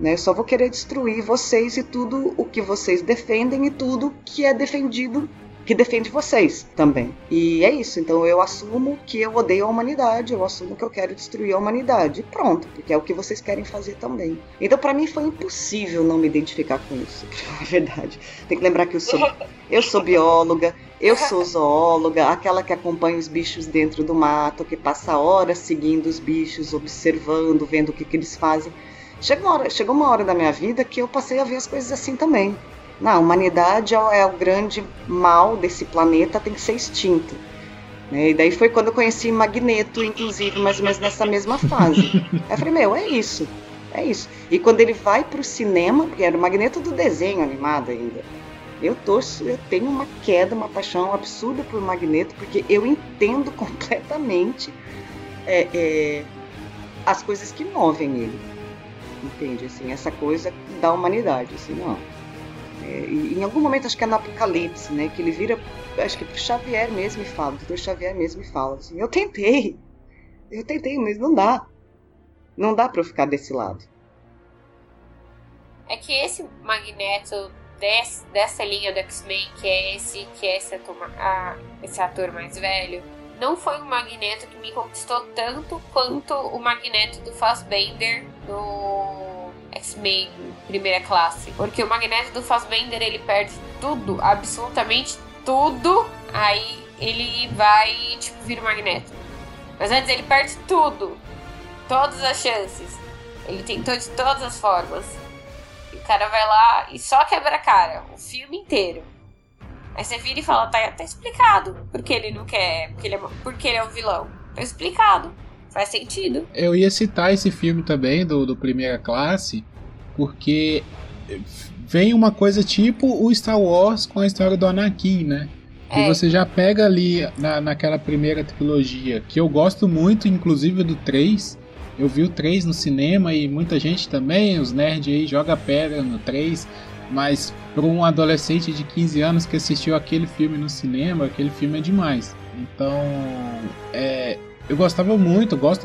Né? Eu só vou querer destruir vocês e tudo o que vocês defendem e tudo que é defendido, que defende vocês também. E é isso, então eu assumo que eu odeio a humanidade, eu assumo que eu quero destruir a humanidade. Pronto, porque é o que vocês querem fazer também. Então pra mim foi impossível não me identificar com isso, na verdade. Tem que lembrar que eu sou bióloga, eu sou zoóloga, aquela que acompanha os bichos dentro do mato, que passa horas seguindo os bichos, observando, vendo o que eles fazem. Chegou uma hora da minha vida que eu passei a ver as coisas assim também. Não, a humanidade é o grande mal desse planeta, tem que ser extinto. E daí foi quando eu conheci Magneto, inclusive, mais ou menos nessa mesma fase. Eu falei, é isso. E quando ele vai pro cinema, que era o Magneto do desenho animado ainda, eu tenho uma queda, uma paixão absurda por Magneto, porque eu entendo completamente as coisas que movem ele. Entende? Assim, essa coisa da humanidade, assim, não... Em algum momento, acho que é no Apocalipse, né, que ele vira, acho que pro Xavier mesmo e fala, o Dr. Xavier mesmo e fala assim, eu tentei, mas não dá pra eu ficar desse lado. É que esse Magneto dessa linha do X-Men, esse ator mais velho, não foi um Magneto que me conquistou tanto quanto o Magneto do Fassbender do X-Men Primeira Classe, porque o Magneto do Fassbender ele perde tudo, absolutamente tudo, aí ele vai, tipo, vira o Magneto. Mas antes ele perde tudo, todas as chances, ele tentou de todas as formas, e o cara vai lá e só quebra a cara, o filme inteiro. Aí você vira e fala, tá explicado, porque ele não quer, porque ele é um vilão, tá explicado, faz sentido. Eu ia citar esse filme também, do Primeira Classe, porque vem uma coisa tipo o Star Wars com a história do Anakin, né? E você já pega ali naquela primeira trilogia, que eu gosto muito, inclusive do 3. Eu vi o 3 no cinema e muita gente também, os nerds aí, joga pedra no 3. Mas para um adolescente de 15 anos que assistiu aquele filme no cinema, aquele filme é demais. Então, eu gosto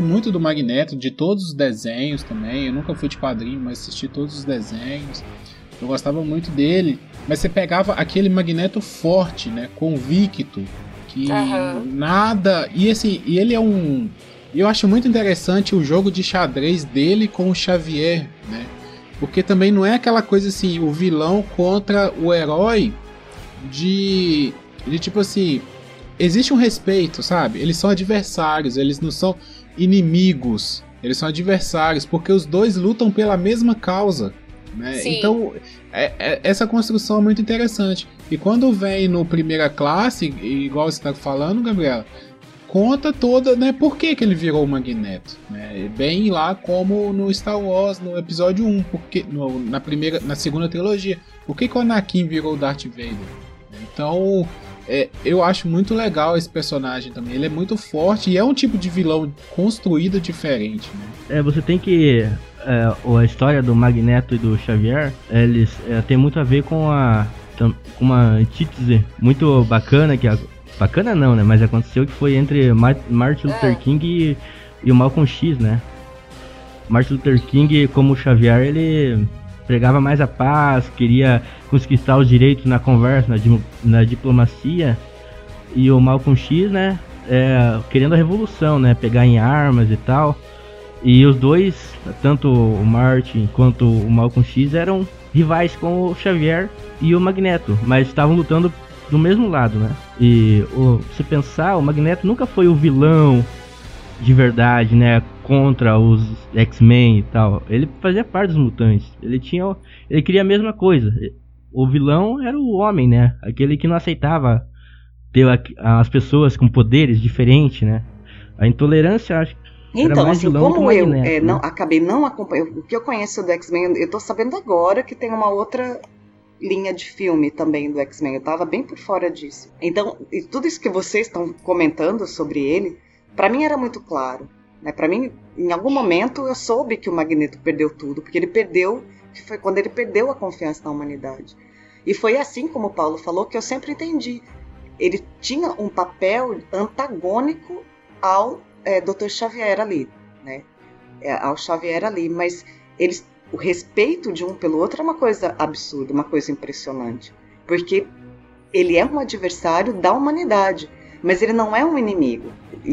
muito do Magneto, de todos os desenhos também. Eu nunca fui de quadrinho, mas assisti todos os desenhos. Eu gostava muito dele. Mas você pegava aquele Magneto forte, né? Convicto. Que nada... E ele é um... Eu acho muito interessante o jogo de xadrez dele com o Xavier, né? Porque também não é aquela coisa assim, o vilão contra o herói de tipo assim... Existe um respeito, sabe? Eles são adversários, eles não são inimigos. Eles são adversários, porque os dois lutam pela mesma causa, né? Então, essa construção é muito interessante. E quando vem no Primeira Classe, igual você está falando, Gabriela, conta toda, né? Por que ele virou o Magneto, né? Bem lá como no Star Wars, no episódio 1, porque, na segunda trilogia. Por que o Anakin virou o Darth Vader? Então... eu acho muito legal esse personagem também. Ele é muito forte e é um tipo de vilão construído diferente, né? Você tem que... a história do Magneto e do Xavier, eles tem muito a ver com uma antítese muito bacana, que... Bacana não, né? Mas aconteceu que foi entre Martin Luther King e o Malcolm X, né? Martin Luther King, como o Xavier, ele... pregava mais a paz, queria conquistar os direitos na conversa, na diplomacia. E o Malcolm X, né, querendo a revolução, né, pegar em armas e tal. E os dois, tanto o Martin quanto o Malcolm X, eram rivais com o Xavier e o Magneto, mas estavam lutando do mesmo lado, né. E se pensar, o Magneto nunca foi o vilão de verdade, né, contra os X-Men e tal. Ele fazia parte dos mutantes. Ele queria a mesma coisa. O vilão era o homem, né? Aquele que não aceitava ter as pessoas com poderes diferentes, né? A intolerância, acho que... Então, assim, como eu Magneto, não, né? Acabei não acompanhando... O que eu conheço do X-Men, eu tô sabendo agora que tem uma outra linha de filme também do X-Men. Eu tava bem por fora disso. Então, e tudo isso que vocês estão comentando sobre ele, pra mim era muito claro. Né? Pra mim, em algum momento, eu soube que o Magneto perdeu tudo, porque ele perdeu... Que foi quando ele perdeu a confiança na humanidade. E foi assim, como o Paulo falou, que eu sempre entendi. Ele tinha um papel antagônico ao Dr. Xavier ali, né? Ao Xavier ali, mas eles, o respeito de um pelo outro é uma coisa absurda, uma coisa impressionante, porque ele é um adversário da humanidade, mas ele não é um inimigo. E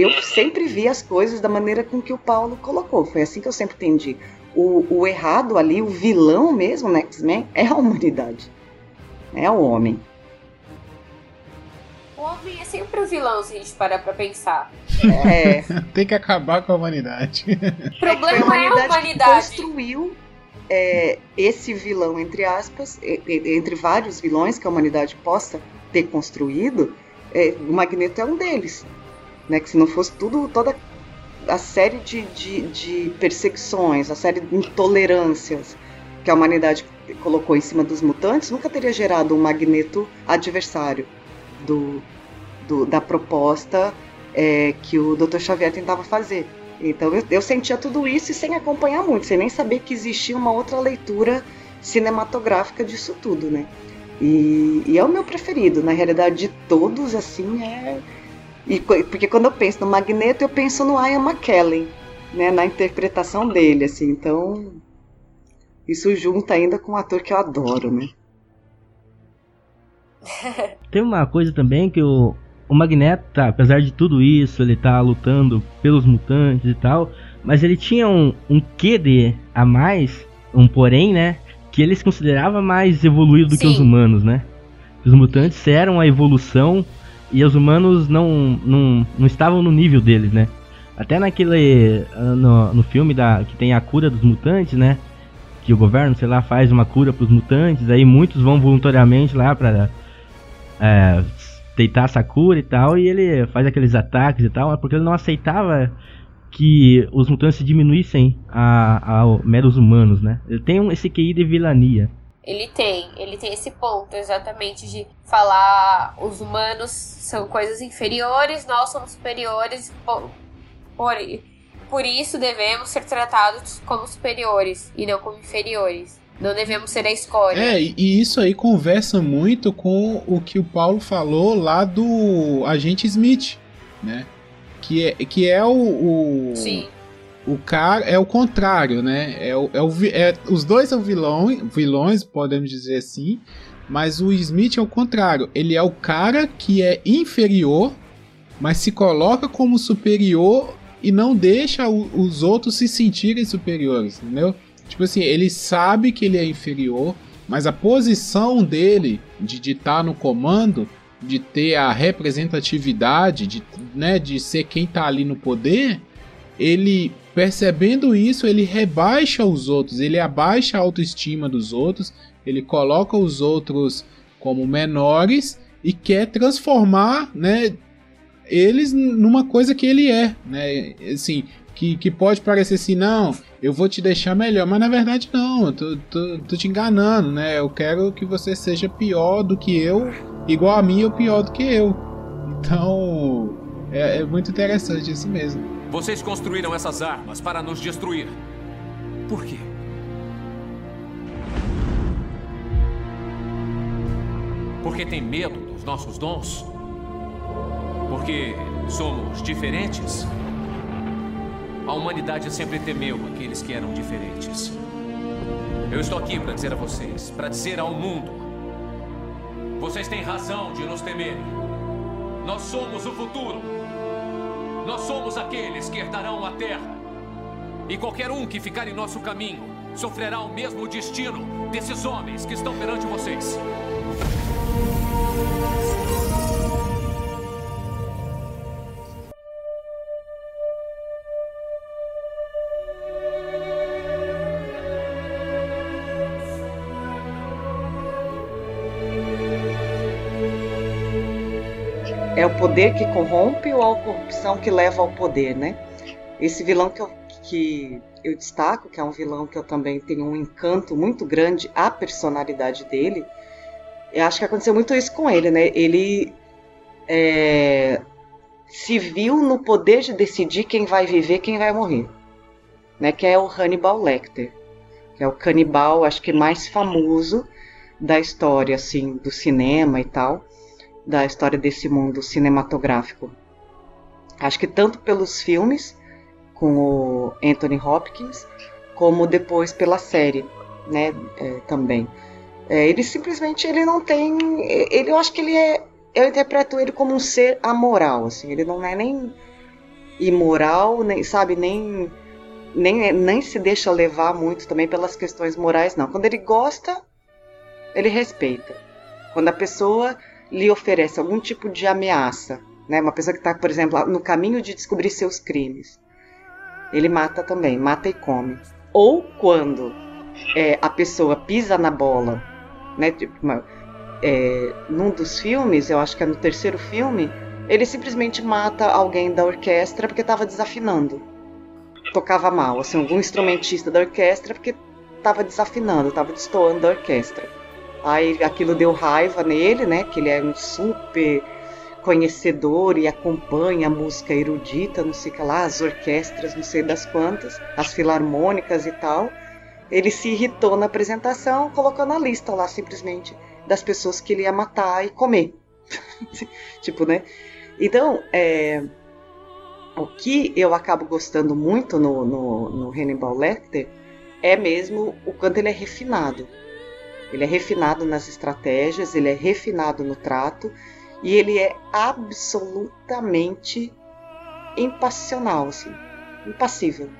eu sempre vi as coisas da maneira com que o Paulo colocou, foi assim que eu sempre entendi. O errado ali, o vilão mesmo no X-Men é a humanidade, é o homem. O homem é sempre o vilão, se a gente parar pra pensar. Tem que acabar com a humanidade. O problema é a humanidade. Que construiu esse vilão, entre aspas, entre vários vilões que a humanidade possa ter construído, o Magneto é um deles. Né? Que se não fosse toda a série de perseguições, a série de intolerâncias que a humanidade colocou em cima dos mutantes, nunca teria gerado um Magneto adversário. Da proposta que o Dr. Xavier tentava fazer. Então eu sentia tudo isso e sem acompanhar muito, sem nem saber que existia uma outra leitura cinematográfica disso tudo, né? E é o meu preferido, na realidade, de todos, assim, porque quando eu penso no Magneto, eu penso no Ian McKellen, né? Na interpretação dele, assim, então isso junta ainda com um ator que eu adoro, né? Tem uma coisa também que o Magneto, tá, apesar de tudo isso, ele tá lutando pelos mutantes e tal, mas ele tinha um quê de a mais, um porém, né, que ele se considerava mais evoluído do que os humanos, né? Os mutantes eram a evolução e os humanos não estavam no nível deles, né? Até no filme que tem a cura dos mutantes, né, que o governo, sei lá, faz uma cura pros mutantes, aí muitos vão voluntariamente lá pra tentar essa cura e tal, e ele faz aqueles ataques e tal, mas porque ele não aceitava que os mutantes se diminuíssem a meros humanos, né? Ele tem esse QI de vilania. Ele tem esse ponto, exatamente, de falar os humanos são coisas inferiores, nós somos superiores, por isso devemos ser tratados como superiores e não como inferiores. Não devemos ser a escolha. E isso aí conversa muito com o que o Paulo falou lá do Agente Smith, né? Que é o Sim. O cara é o contrário, né? Os dois são vilões, podemos dizer assim, mas o Smith é o contrário. Ele é o cara que é inferior, mas se coloca como superior e não deixa os outros se sentirem superiores, entendeu? Tipo assim, ele sabe que ele é inferior, mas a posição dele de estar no comando, de ter a representatividade, de ser quem está ali no poder, ele, percebendo isso, ele rebaixa os outros, ele abaixa a autoestima dos outros, ele coloca os outros como menores e quer transformar, né, eles numa coisa que ele é, né, assim... Que pode parecer assim, não, eu vou te deixar melhor, mas na verdade não, tô te enganando, né? Eu quero que você seja pior do que eu, igual a mim ou pior do que eu. Então, é muito interessante isso mesmo. Vocês construíram essas armas para nos destruir. Por quê? Porque tem medo dos nossos dons? Porque somos diferentes? A humanidade sempre temeu aqueles que eram diferentes. Eu estou aqui para dizer a vocês, para dizer ao mundo: vocês têm razão de nos temerem. Nós somos o futuro. Nós somos aqueles que herdarão a Terra. E qualquer um que ficar em nosso caminho sofrerá o mesmo destino desses homens que estão perante vocês. É o poder que corrompe ou a corrupção que leva ao poder, né? Esse vilão que eu destaco, que é um vilão que eu também tenho um encanto muito grande à personalidade dele, eu acho que aconteceu muito isso com ele, né? Ele se viu no poder de decidir quem vai viver e quem vai morrer, né? Que é o Hannibal Lecter, que é o canibal, acho que mais famoso da história, assim, do cinema e tal, da história desse mundo cinematográfico. Acho que tanto pelos filmes, com o Anthony Hopkins, como depois pela série, né, também. Ele simplesmente, ele não tem... Ele, eu acho que ele é... Eu interpreto ele como um ser amoral, assim. Ele não é nem imoral, nem, sabe, nem se deixa levar muito também pelas questões morais, não. Quando ele gosta, ele respeita. Quando a pessoa lhe oferece algum tipo de ameaça, né? Uma pessoa que está, por exemplo, no caminho de descobrir seus crimes, ele mata também, mata e come. Ou quando a pessoa pisa na bola, né? Num dos filmes, eu acho que é no terceiro filme, ele simplesmente mata alguém da orquestra porque estava desafinando, tocava mal, assim, algum instrumentista da orquestra porque estava desafinando, estava destoando da orquestra. Aí aquilo deu raiva nele, né? Que ele é um super conhecedor e acompanha a música erudita, não sei o que lá, as orquestras, não sei das quantas, as filarmônicas e tal. Ele se irritou na apresentação, colocou na lista lá, simplesmente, das pessoas que ele ia matar e comer. Tipo, né? Então, o que eu acabo gostando muito no Hannibal Lecter é mesmo o quanto ele é refinado. Ele é refinado nas estratégias, ele é refinado no trato e ele é absolutamente impassional, assim, impassível.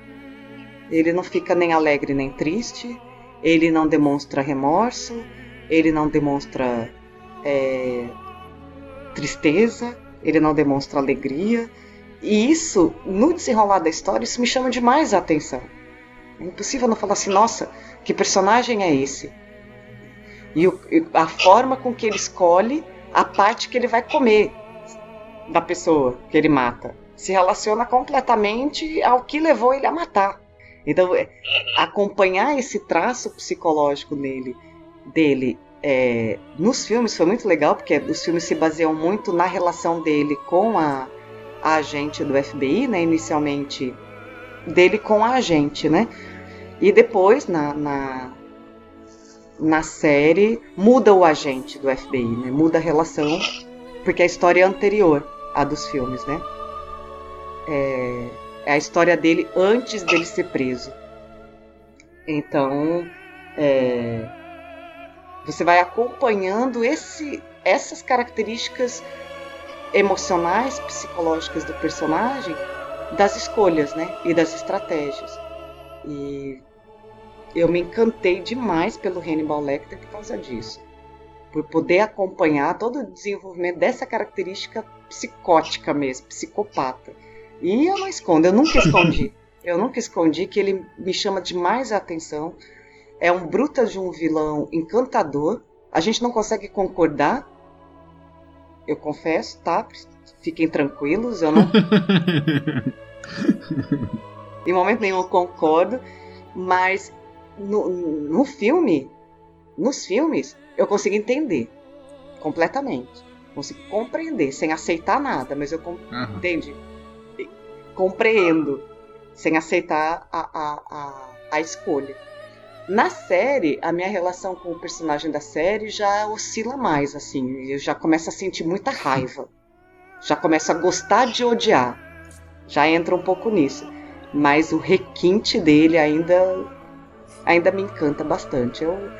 Ele não fica nem alegre nem triste, ele não demonstra remorso, ele não demonstra tristeza, ele não demonstra alegria. E isso, no desenrolar da história, isso me chama demais a atenção. É impossível não falar assim, nossa, que personagem é esse? E a forma com que ele escolhe a parte que ele vai comer da pessoa que ele mata se relaciona completamente ao que levou ele a matar. Então, acompanhar esse traço psicológico dele, nos filmes foi muito legal, porque os filmes se baseiam muito na relação dele com a agente do FBI, né, inicialmente dele com a agente, né? E depois, na série, muda o agente do FBI, né? Muda a relação, porque a história é anterior à dos filmes, né? É a história dele antes dele ser preso. Então, você vai acompanhando essas características emocionais, psicológicas do personagem, das escolhas, né? E das estratégias. E eu me encantei demais pelo Hannibal Lecter por causa disso. Por poder acompanhar todo o desenvolvimento dessa característica psicótica mesmo, psicopata. E eu não escondo, eu nunca escondi. Eu nunca escondi que ele me chama demais a atenção. É um bruta de um vilão encantador. A gente não consegue concordar. Eu confesso, tá? Fiquem tranquilos, eu não... Em momento nenhum eu concordo, mas... Nos filmes, eu consigo entender completamente. Consigo compreender, sem aceitar nada, mas eu compreendo, sem aceitar a escolha. Na série, a minha relação com o personagem da série já oscila mais, assim. Eu já começo a sentir muita raiva. Já começo a gostar de odiar. Já entro um pouco nisso. Mas o requinte dele ainda me encanta bastante. Eu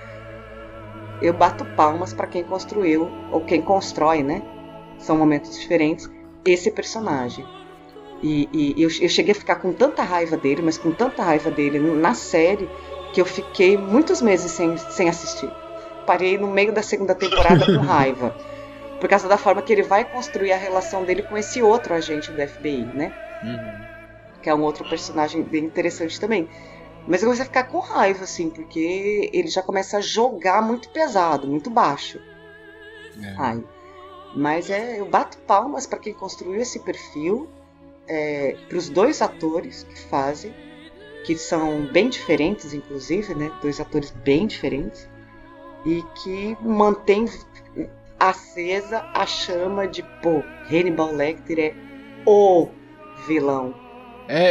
bato palmas para quem construiu, ou quem constrói, né? São momentos diferentes, esse personagem. E eu cheguei a ficar com tanta raiva dele, mas com tanta raiva dele na série, que eu fiquei muitos meses sem assistir. Parei no meio da segunda temporada com raiva, por causa da forma que ele vai construir a relação dele com esse outro agente do FBI, né? Uhum. Que é um outro personagem bem interessante também. Mas eu comecei a ficar com raiva, assim, porque ele já começa a jogar muito pesado, muito baixo. É. Ai, Mas eu bato palmas para quem construiu esse perfil, para os dois atores que fazem, que são bem diferentes, inclusive, né? Dois atores bem diferentes, e que mantém acesa a chama de, pô, Hannibal Lecter é o vilão.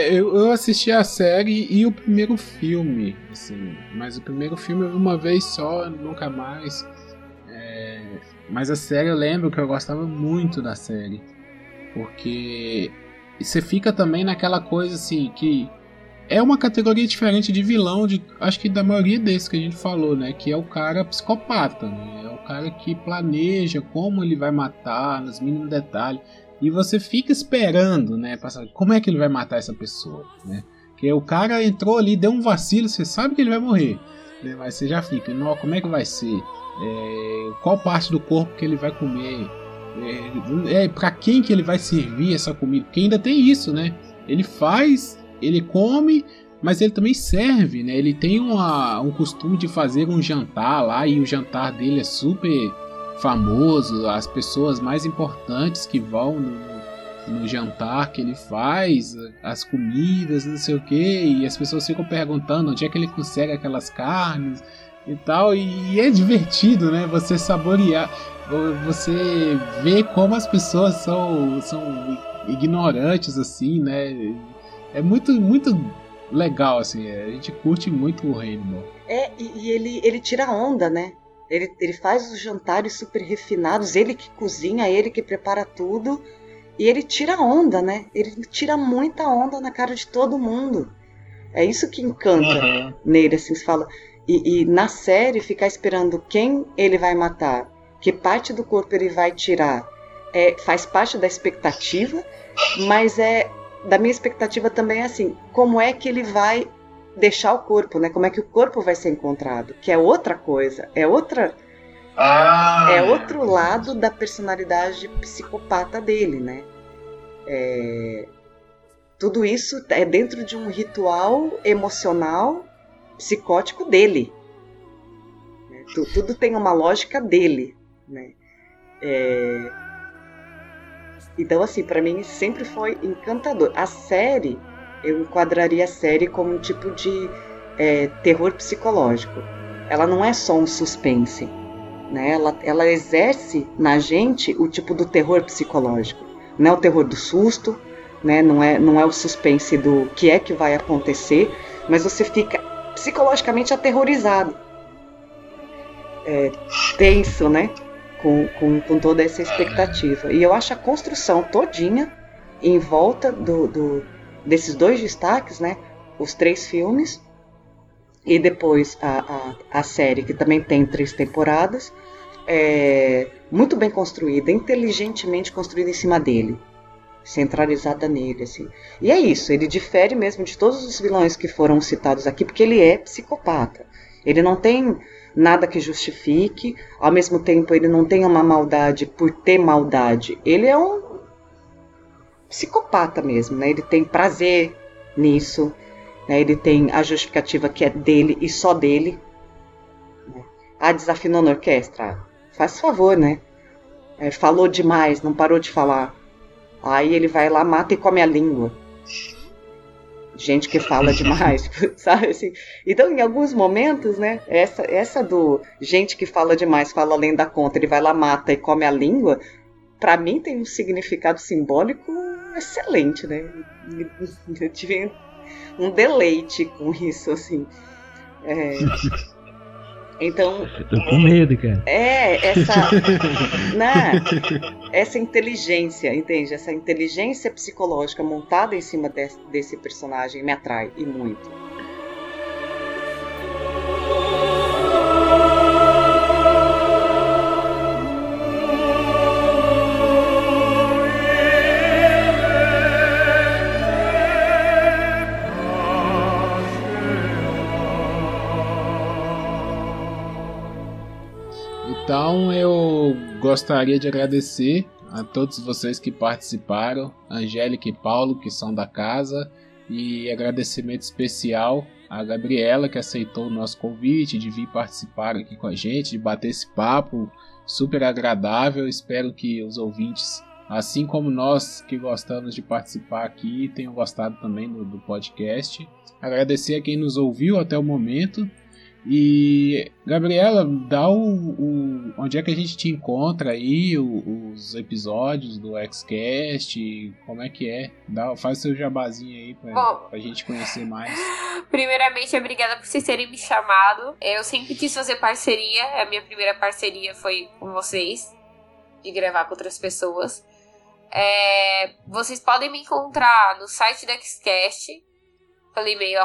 Eu assisti a série e o primeiro filme, assim, mas o primeiro filme uma vez só, nunca mais. Mas a série eu lembro que eu gostava muito da série, porque você fica também naquela coisa assim, que é uma categoria diferente de vilão, acho que da maioria desses que a gente falou, né? Que é o cara psicopata, né? É o cara que planeja como ele vai matar nos mínimos detalhes. E você fica esperando, né? Como é que ele vai matar essa pessoa, né? Porque o cara entrou ali, deu um vacilo, você sabe que ele vai morrer, né? Mas você já fica, não, como é que vai ser? Qual parte do corpo que ele vai comer? Pra quem que ele vai servir essa comida? Porque ainda tem isso, né? Ele faz, ele come, mas ele também serve, né? Ele tem um costume de fazer um jantar lá, e o jantar dele é super famoso, as pessoas mais importantes que vão no jantar que ele faz, as comidas, não sei o que, e as pessoas ficam perguntando onde é que ele consegue aquelas carnes e tal, e é divertido, né? Você saborear, você vê como as pessoas são ignorantes, assim, né? É muito, muito legal, assim, a gente curte muito o Rainbow. Ele tira onda, né? Ele faz os jantares super refinados, ele que cozinha, ele que prepara tudo, e ele tira onda, né? Ele tira muita onda na cara de todo mundo. É isso que encanta nele, assim, se fala. E na série, ficar esperando quem ele vai matar, que parte do corpo ele vai tirar, faz parte da expectativa, mas da minha expectativa também é assim, como é que ele vai deixar o corpo, né? Como é que o corpo vai ser encontrado? Que é outra coisa, é outro lado da personalidade psicopata dele, né? Tudo isso é dentro de um ritual emocional psicótico dele. Tudo tem uma lógica dele, né? Então, assim, pra mim sempre foi encantador. A série, eu enquadraria a série como um tipo de terror psicológico. Ela não é só um suspense, né? Ela exerce na gente o tipo do terror psicológico. Não é o terror do susto, né? Não é o suspense do que é que vai acontecer, mas você fica psicologicamente aterrorizado. Tenso, né? Com toda essa expectativa. E eu acho a construção todinha em volta desses dois destaques, né? Os três filmes e depois a série, que também tem 3 temporadas, muito bem construída, inteligentemente construída em cima dele, centralizada nele, assim. E é isso, ele difere mesmo de todos os vilões que foram citados aqui, porque ele é psicopata. Ele não tem nada que justifique, ao mesmo tempo ele não tem uma maldade por ter maldade. Ele é um psicopata mesmo, né? Ele tem prazer nisso, né? Ele tem a justificativa que é dele e só dele. Desafinou na orquestra? Faz favor, né? Falou demais, não parou de falar. Aí ele vai lá, mata e come a língua. Gente que fala demais, sabe, assim. Então, em alguns momentos, né, essa do gente que fala demais, fala além da conta, ele vai lá, mata e come a língua, pra mim tem um significado simbólico excelente, né? Eu tive um deleite com isso, assim. Então... Tô com medo, cara. Essa inteligência, entende? Essa inteligência psicológica montada em cima desse personagem me atrai, e muito. Então eu gostaria de agradecer a todos vocês que participaram, Angélica e Paulo, que são da casa, e agradecimento especial a Gabriela, que aceitou o nosso convite de vir participar aqui com a gente, de bater esse papo super agradável. Espero que os ouvintes, assim como nós que gostamos de participar aqui, tenham gostado também do podcast. Agradecer a quem nos ouviu até o momento. E, Gabriela, dá onde é que a gente te encontra aí, os episódios do XCast, como é que é? Faz seu jabazinho aí pra gente conhecer mais. Primeiramente, obrigada por vocês terem me chamado. Eu sempre quis fazer parceria, a minha primeira parceria foi com vocês, de gravar com outras pessoas. Vocês podem me encontrar no site do XCast, pelo e-mail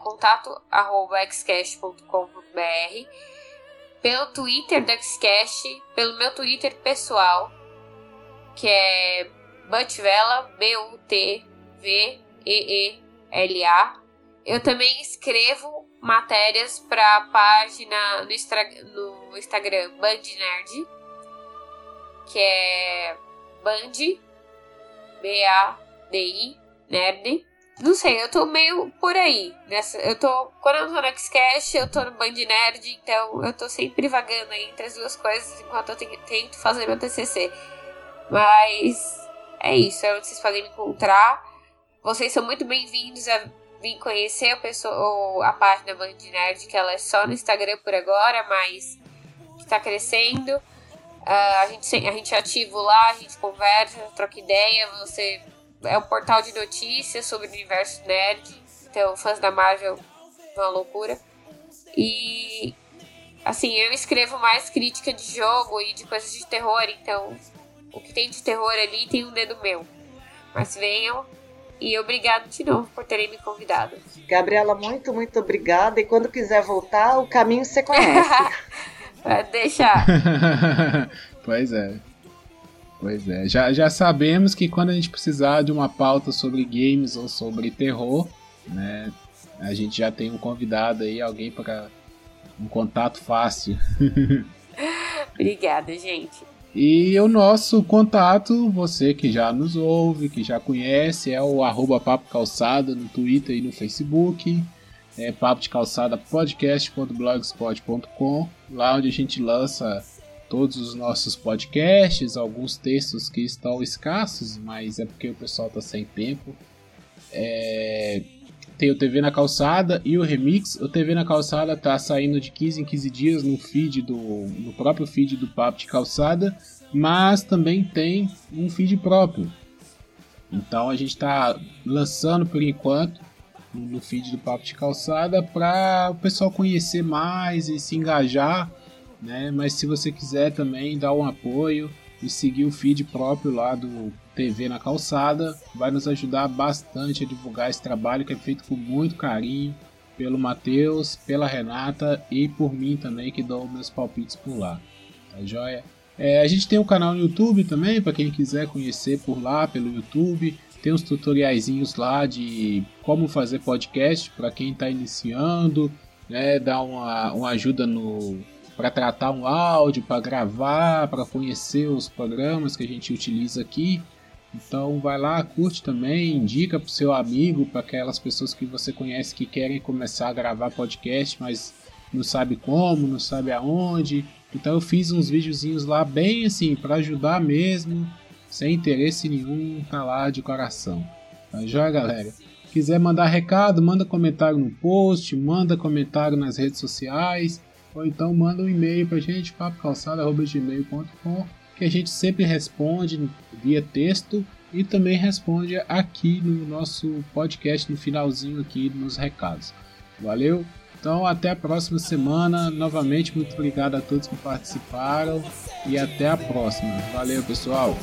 contato@xcast.com.br, pelo Twitter do XCast, pelo meu Twitter pessoal, que é Butvela, Butveela. Eu também escrevo matérias para a página no Instagram Band Nerd, que é Band BADI Nerd. Não sei, eu tô meio por aí. Quando eu tô no XCast, eu tô no Band Nerd, então eu tô sempre vagando aí entre as duas coisas enquanto eu tento fazer meu TCC. Mas é isso, é onde vocês podem me encontrar. Vocês são muito bem-vindos a vir conhecer a página Band Nerd, que ela é só no Instagram por agora, mas tá crescendo. A gente ativa lá, a gente conversa, troca ideia, é um portal de notícias sobre o universo nerd, então fãs da Marvel é uma loucura. E assim, eu escrevo mais crítica de jogo e de coisas de terror, então o que tem de terror ali tem um dedo meu. Mas venham, e obrigado de novo por terem me convidado. Gabriela, muito, muito obrigada, e quando quiser voltar, o caminho você conhece. Pode deixar. Pois é, já sabemos que quando a gente precisar de uma pauta sobre games ou sobre terror, né, a gente já tem um convidado aí, alguém para um contato fácil. Obrigada, gente. E o nosso contato, você que já nos ouve, que já conhece, é o @papocalçada no Twitter e no Facebook. É Papo de Calçada podcast.blogspot.com, lá onde a gente lança todos os nossos podcasts, alguns textos que estão escassos, mas é porque o pessoal está sem tempo. Tem o TV na Calçada e o Remix. O TV na Calçada está saindo de 15 em 15 dias no próprio feed do Papo de Calçada, mas também tem um feed próprio. Então a gente está lançando por enquanto no feed do Papo de Calçada para o pessoal conhecer mais e se engajar, né? Mas se você quiser também dar um apoio e seguir o feed próprio lá do TV na Calçada, vai nos ajudar bastante a divulgar esse trabalho que é feito com muito carinho pelo Matheus, pela Renata e por mim também, que dou meus palpites por lá, tá joia? A gente tem um canal no YouTube também, para quem quiser conhecer por lá pelo YouTube, tem uns tutoriaizinhos lá de como fazer podcast para quem está iniciando, né? Dá uma ajuda no para tratar um áudio, para gravar, para conhecer os programas que a gente utiliza aqui. Então vai lá, curte também, indica para o seu amigo, para aquelas pessoas que você conhece que querem começar a gravar podcast, mas não sabe como, não sabe aonde. Então eu fiz uns videozinhos lá bem assim, para ajudar mesmo, sem interesse nenhum, tá lá de coração. Tá joia, galera? Se quiser mandar recado, manda comentário no post, manda comentário nas redes sociais, ou então manda um e-mail pra gente, papocalçada@gmail.com, que a gente sempre responde via texto e também responde aqui no nosso podcast, no finalzinho aqui nos recados. Valeu? Então até a próxima semana. Novamente, muito obrigado a todos que participaram e até a próxima. Valeu, pessoal!